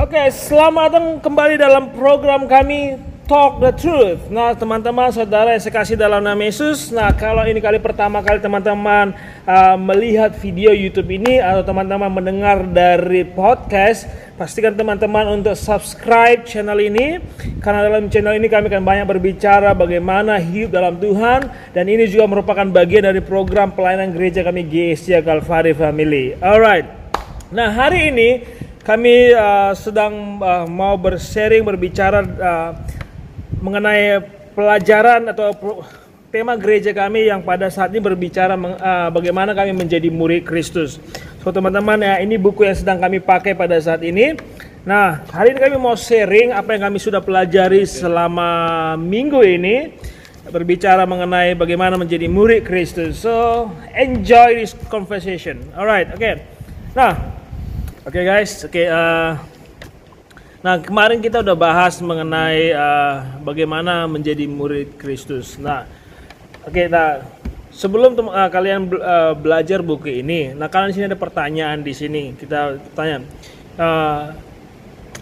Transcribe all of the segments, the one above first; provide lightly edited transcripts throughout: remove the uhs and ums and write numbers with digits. Oke, selamat datang kembali dalam program kami Talk the Truth. Nah teman-teman, saudara yang sekasih dalam nama Yesus. Nah kalau ini pertama kali teman-teman melihat video YouTube ini atau teman-teman mendengar dari podcast, pastikan teman-teman untuk subscribe channel ini. Karena dalam channel ini kami akan banyak berbicara bagaimana hidup dalam Tuhan. Dan ini juga merupakan bagian dari program pelayanan gereja kami GESIA Calvary Family. Alright, nah hari ini kami sedang mau bersharing, berbicara mengenai pelajaran atau tema gereja kami yang pada saat ini berbicara bagaimana kami menjadi murid Kristus. So teman-teman, ya, ini buku yang sedang kami pakai pada saat ini. Nah, hari ini kami mau sharing apa yang kami sudah pelajari selama minggu ini, berbicara mengenai bagaimana menjadi murid Kristus. So, enjoy this conversation. Alright, okay. Nah, oke guys, nah kemarin kita udah bahas mengenai bagaimana menjadi murid Kristus. Nah, nah sebelum kalian belajar buku ini, nah kalian di sini ada pertanyaan di sini. Kita tanya,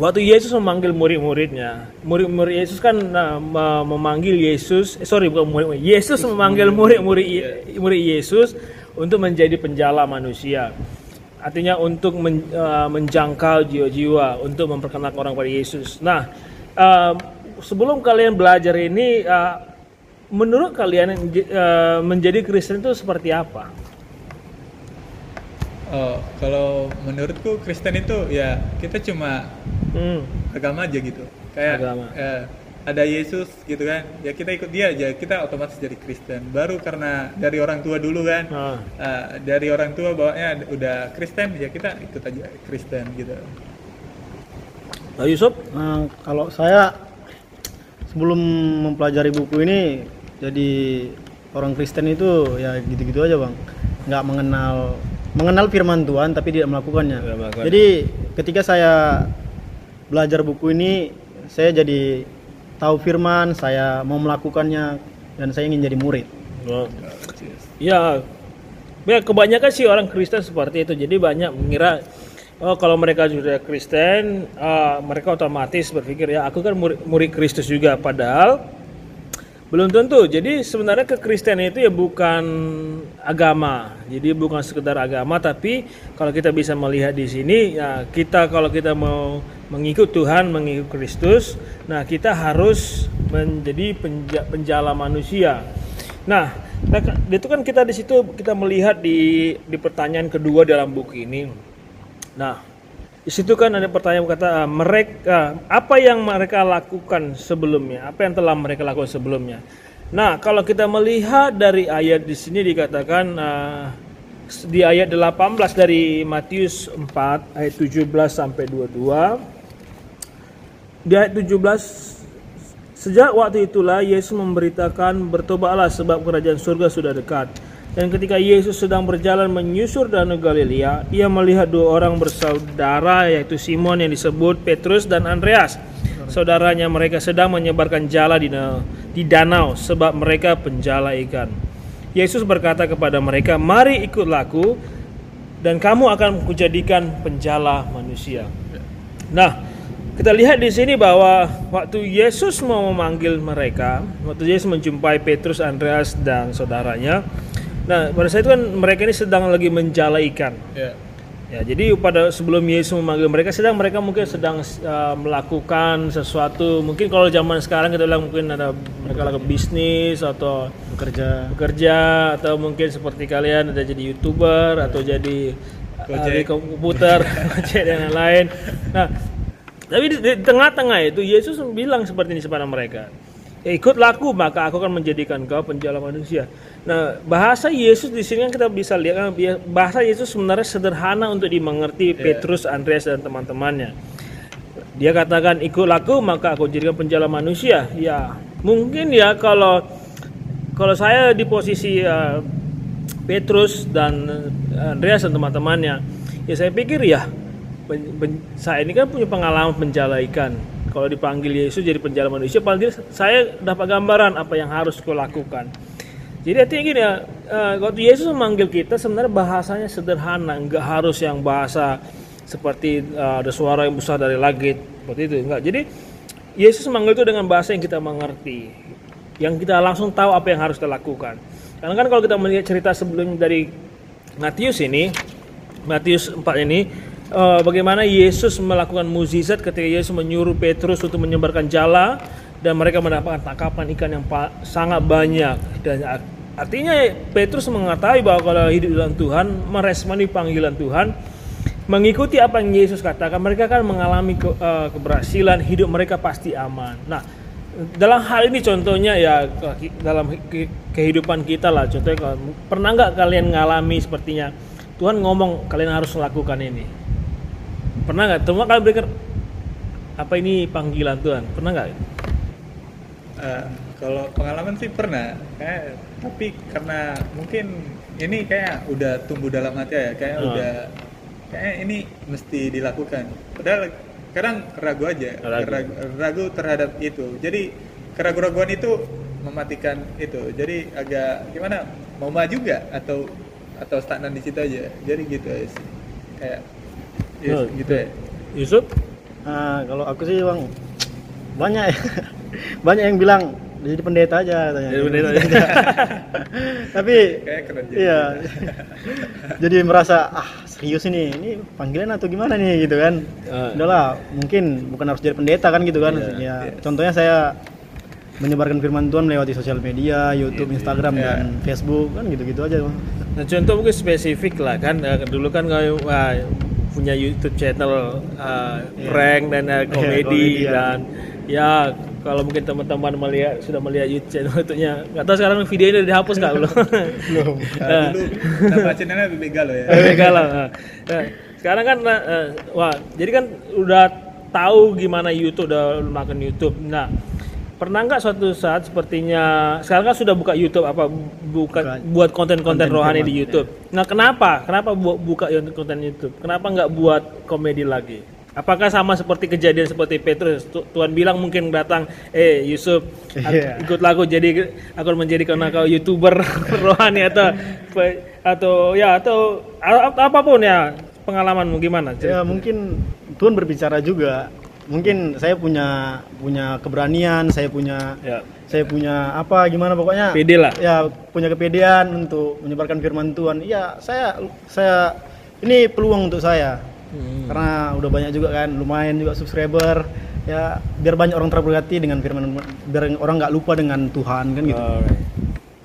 waktu Yesus memanggil murid-muridnya, murid-murid Yesus kan memanggil Yesus, Yesus memanggil murid-murid Yesus untuk menjadi penjala manusia. Artinya untuk menjangkau jiwa-jiwa, untuk memperkenalkan orang pada Yesus. Nah, sebelum kalian belajar ini, menurut kalian menjadi Kristen itu seperti apa? Oh, kalau menurutku Kristen itu ya kita cuma agama aja gitu. Kayak ada Yesus gitu kan, ya kita ikut dia aja, kita otomatis jadi Kristen. Baru karena dari orang tua dulu kan, dari orang tua bawanya udah Kristen, ya kita ikut aja Kristen gitu. Nah Yusuf, kalau saya sebelum mempelajari buku ini, jadi orang Kristen itu ya gitu-gitu aja bang, nggak mengenal firman Tuhan tapi tidak melakukannya. Jadi ketika saya belajar buku ini, saya jadi tahu firman, saya mau melakukannya, dan saya ingin jadi murid. Ya, kebanyakan sih orang Kristen seperti itu. Jadi banyak mengira, oh kalau mereka sudah Kristen, mereka otomatis berpikir, ya aku kan murid Kristus juga. Padahal belum tentu. Jadi sebenarnya kekristenan itu ya bukan agama. Jadi bukan sekedar agama, tapi kalau kita bisa melihat di sini, ya kita kalau kita mau mengikut Tuhan, mengikut Kristus, nah kita harus menjadi penjala manusia. Nah, itu kan kita di situ kita melihat di pertanyaan kedua dalam buku ini. Nah, di situ kan ada pertanyaan kata mereka apa yang mereka lakukan sebelumnya, apa yang telah mereka lakukan sebelumnya. Nah, kalau kita melihat dari ayat di sini dikatakan di ayat 18 dari Matius 4 ayat 17 sampai 22. Di ayat 17, sejak waktu itulah Yesus memberitakan, bertobatlah sebab kerajaan surga sudah dekat. Dan ketika Yesus sedang berjalan menyusur Danau Galilea, ia melihat dua orang bersaudara, yaitu Simon yang disebut Petrus dan Andreas. Saudaranya mereka sedang menyebarkan jala di danau sebab mereka penjala ikan. Yesus berkata kepada mereka, mari ikutlah aku dan kamu akan kujadikan penjala manusia. Nah, kita lihat di sini bahwa waktu Yesus mau memanggil mereka, waktu Yesus menjumpai Petrus, Andreas, dan saudaranya. Nah, pada saat itu kan mereka ini sedang lagi menjala ikan. Ya, jadi pada sebelum Yesus memanggil mereka, mereka mungkin sedang melakukan sesuatu. Mungkin kalau zaman sekarang kita bilang mungkin ada mereka lakukan bisnis atau bekerja atau mungkin seperti kalian ada jadi YouTuber atau jadi ahli komputer, dan lain-lain. Nah, tapi di tengah-tengah itu Yesus bilang seperti ini kepada mereka, ikutlah aku maka aku akan menjadikan kau penjala manusia. Nah, bahasa Yesus di sini kan kita bisa lihat kan bahasa Yesus sebenarnya sederhana untuk dimengerti Petrus, Andreas, dan teman-temannya. Dia katakan ikutlah aku maka aku jadikan penjala manusia. Ya mungkin ya kalau saya di posisi Petrus dan Andreas dan teman-temannya, ya saya pikir ya, saya ini kan punya pengalaman penjala ikan. Kalau dipanggil Yesus jadi penjala manusia, paling tidak saya dapat gambaran apa yang harus kulakukan. Jadi artinya gini ya, waktu Yesus memanggil kita sebenarnya bahasanya sederhana, nggak harus yang bahasa seperti ada suara yang besar dari langit, seperti itu enggak. Jadi Yesus manggil itu dengan bahasa yang kita mengerti, yang kita langsung tahu apa yang harus kita lakukan. Karena kan kalau kita melihat cerita sebelum dari Matius ini, Matius 4 ini, bagaimana Yesus melakukan mukjizat ketika Yesus menyuruh Petrus untuk menyebarkan jala dan mereka mendapatkan tangkapan ikan yang sangat banyak. Dan artinya Petrus mengetahui bahwa kalau hidup dalam Tuhan, meresponi panggilan Tuhan, mengikuti apa yang Yesus katakan, mereka akan mengalami keberhasilan, hidup mereka pasti aman. Nah, dalam hal ini contohnya ya dalam kehidupan kita lah, contohnya pernah nggak kalian ngalami sepertinya Tuhan ngomong kalian harus melakukan ini? Pernah nggak? Cuma kalian berpikir apa ini panggilan Tuhan? Pernah nggak? Kalau pengalaman sih pernah, kayak, tapi karena mungkin ini kayak udah tumbuh dalam hati ya, kayak udah kayak ini mesti dilakukan. Padahal kadang ragu aja, ragu terhadap itu. Jadi keraguan-raguan itu mematikan itu. Jadi agak gimana? Mau maju juga atau stagnan di situ aja. Jadi gitu ya sih. Kayak gitu ya. Yusuf? Kalau aku sih Bang banyak yang bilang jadi pendeta aja katanya. Jadi pendeta aja. Tapi kayak keren juga. Iya. Jadi merasa serius ini panggilan atau gimana nih gitu kan. Udahlah, mungkin bukan harus jadi pendeta kan gitu kan. Iya. Contohnya saya menyebarkan firman Tuhan melewati sosial media, YouTube, Instagram dan Facebook kan gitu-gitu aja. Nah, contoh mungkin spesifik lah kan. Dulu kan kalau punya YouTube channel prank dan komedi dan kalau mungkin teman-teman sudah melihat YouTube channel itunya, nggak tahu sekarang videonya udah dihapus nggak belum? Belum. Dulu nama channelnya BBG loh ya. BBG lah. Sekarang kan, jadi kan udah tahu gimana YouTube, udah melakukan YouTube. Nah, pernah nggak suatu saat sepertinya sekarang kan sudah buka YouTube buat konten-konten rohani di YouTube. Ya. Nah, kenapa buka konten YouTube? Kenapa nggak buat komedi lagi? Apakah sama seperti kejadian seperti Petrus? Tuhan bilang mungkin datang, Yusuf, ikutlah aku jadi menjadikan kau YouTuber rohani atau apapun ya pengalamanmu gimana? Ya mungkin Tuhan berbicara juga. Mungkin saya punya keberanian, saya punya apa gimana pokoknya? Pede lah. Ya, punya kepedean untuk menyebarkan firman Tuhan. Iya, saya ini peluang untuk saya. Karena udah banyak juga kan, lumayan juga subscriber ya, biar banyak orang terberkati dengan firman, biar orang nggak lupa dengan Tuhan kan gitu.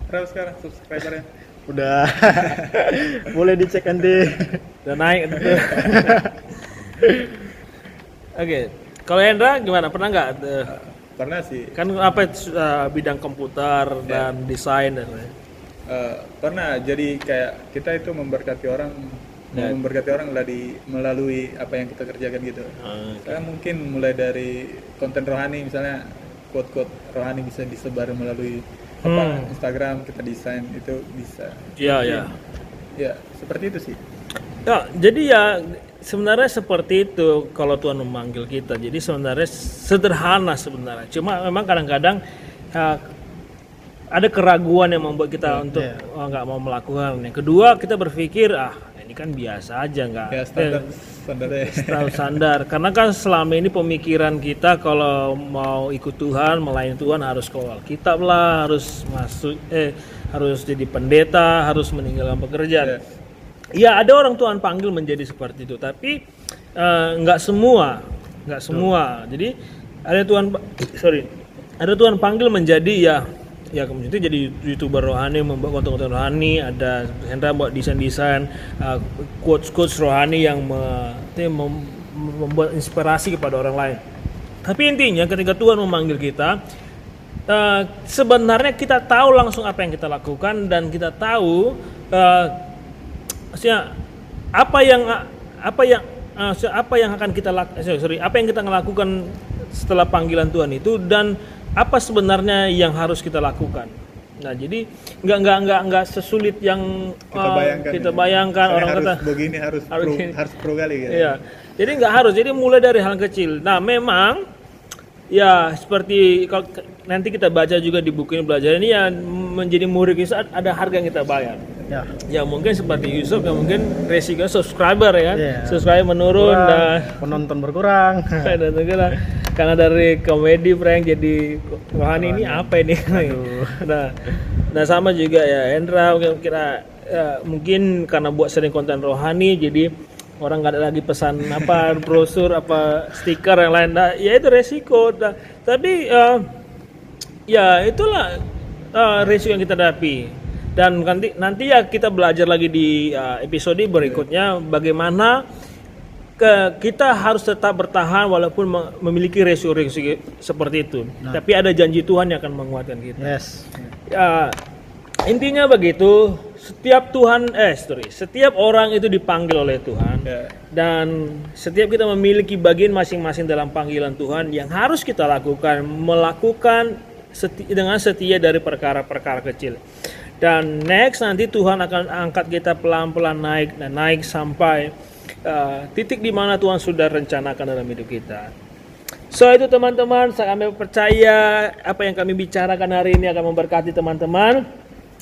Berapa sekarang subscribernya? Udah boleh dicek nanti, udah naik. Oke. Kalau Hendra gimana, pernah nggak? Pernah sih kan, bidang komputer dan desain dan lain. Pernah, jadi kayak kita itu memberkati orang melalui apa yang kita kerjakan gitu. Saya mungkin mulai dari konten rohani, misalnya quote-quote rohani bisa disebar melalui Instagram, kita desain itu bisa. Ya, seperti itu sih. Ya, jadi ya sebenarnya seperti itu kalau Tuhan memanggil kita. Jadi sebenarnya sederhana sebenarnya. Cuma memang kadang-kadang ada keraguan yang membuat kita nggak mau melakukan. Yang kedua, kita berpikir ini kan biasa aja, nggak standar. Karena kan selama ini pemikiran kita kalau mau ikut Tuhan, melayani Tuhan harus kawal kitab lah, harus masuk, harus jadi pendeta, harus meninggalkan pekerjaan. Ya ada orang Tuhan panggil menjadi seperti itu, tapi nggak semua. Jadi ada Tuhan panggil menjadi kemudian itu jadi YouTuber rohani, membuat konten-konten rohani, ada Hendra buat desain-desain, quotes-quotes rohani yang membuat inspirasi kepada orang lain. Tapi intinya ketika Tuhan memanggil kita, sebenarnya kita tahu langsung apa yang kita lakukan, dan kita tahu maksudnya apa yang kita lakukan setelah panggilan Tuhan itu, dan apa sebenarnya yang harus kita lakukan. Nah, jadi nggak sesulit yang kita bayangkan orang harus kata begini harus pro kali gitu. Iya. Jadi nggak harus. Jadi mulai dari hal kecil. Nah, memang ya seperti kalau nanti kita baca juga di buku ini, belajar ini ya, menjadi murid itu ada harga yang kita bayar. ya. Ya mungkin seperti Yusuf, ya mungkin resiko subscriber ya, yeah. Subscriber menurun, penonton berkurang. Karena dari komedi prank jadi rohani ini apa ini? Nah sama juga ya Endra, mungkin karena buat sering konten rohani jadi orang nggak ada lagi pesan apa brosur apa stiker yang lain. Nah, ya itu resiko. Nah, tapi ya itulah resiko yang kita hadapi. Dan nanti ya kita belajar lagi di episode berikutnya bagaimana kita harus tetap bertahan walaupun memiliki resiko-resiko seperti itu. Nah. Tapi ada janji Tuhan yang akan menguatkan kita. Yes. Intinya begitu. Setiap orang itu dipanggil oleh Tuhan, dan setiap kita memiliki bagian masing-masing dalam panggilan Tuhan yang harus kita lakukan dengan setia dari perkara-perkara kecil. Dan next nanti Tuhan akan angkat kita pelan-pelan naik sampai titik di mana Tuhan sudah rencanakan dalam hidup kita. So itu teman-teman, kami percaya apa yang kami bicarakan hari ini akan memberkati teman-teman.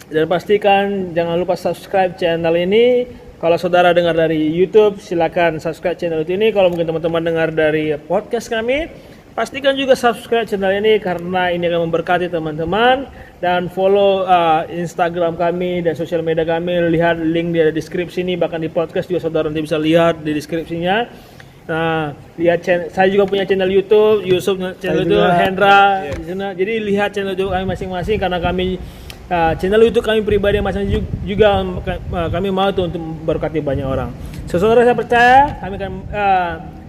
Dan pastikan jangan lupa subscribe channel ini. Kalau saudara dengar dari YouTube, silakan subscribe channel ini. Kalau mungkin teman-teman dengar dari podcast kami, pastikan juga subscribe channel ini karena ini akan memberkati teman-teman. Dan follow Instagram kami dan sosial media kami. Lihat link di deskripsi ini, bahkan di podcast juga saudara nanti bisa lihat di deskripsinya. Nah, lihat saya juga punya channel YouTube, Yusuf channel YouTube, Hendra di sana. Jadi lihat channel YouTube kami masing-masing karena kami channel YouTube kami pribadi masing-masing juga kami mau untuk memberkati banyak orang. Saudara saya percaya kami akan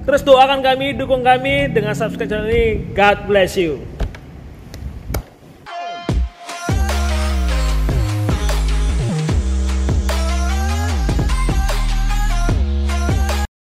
terus doakan kami, dukung kami dengan subscribe channel ini. God bless you.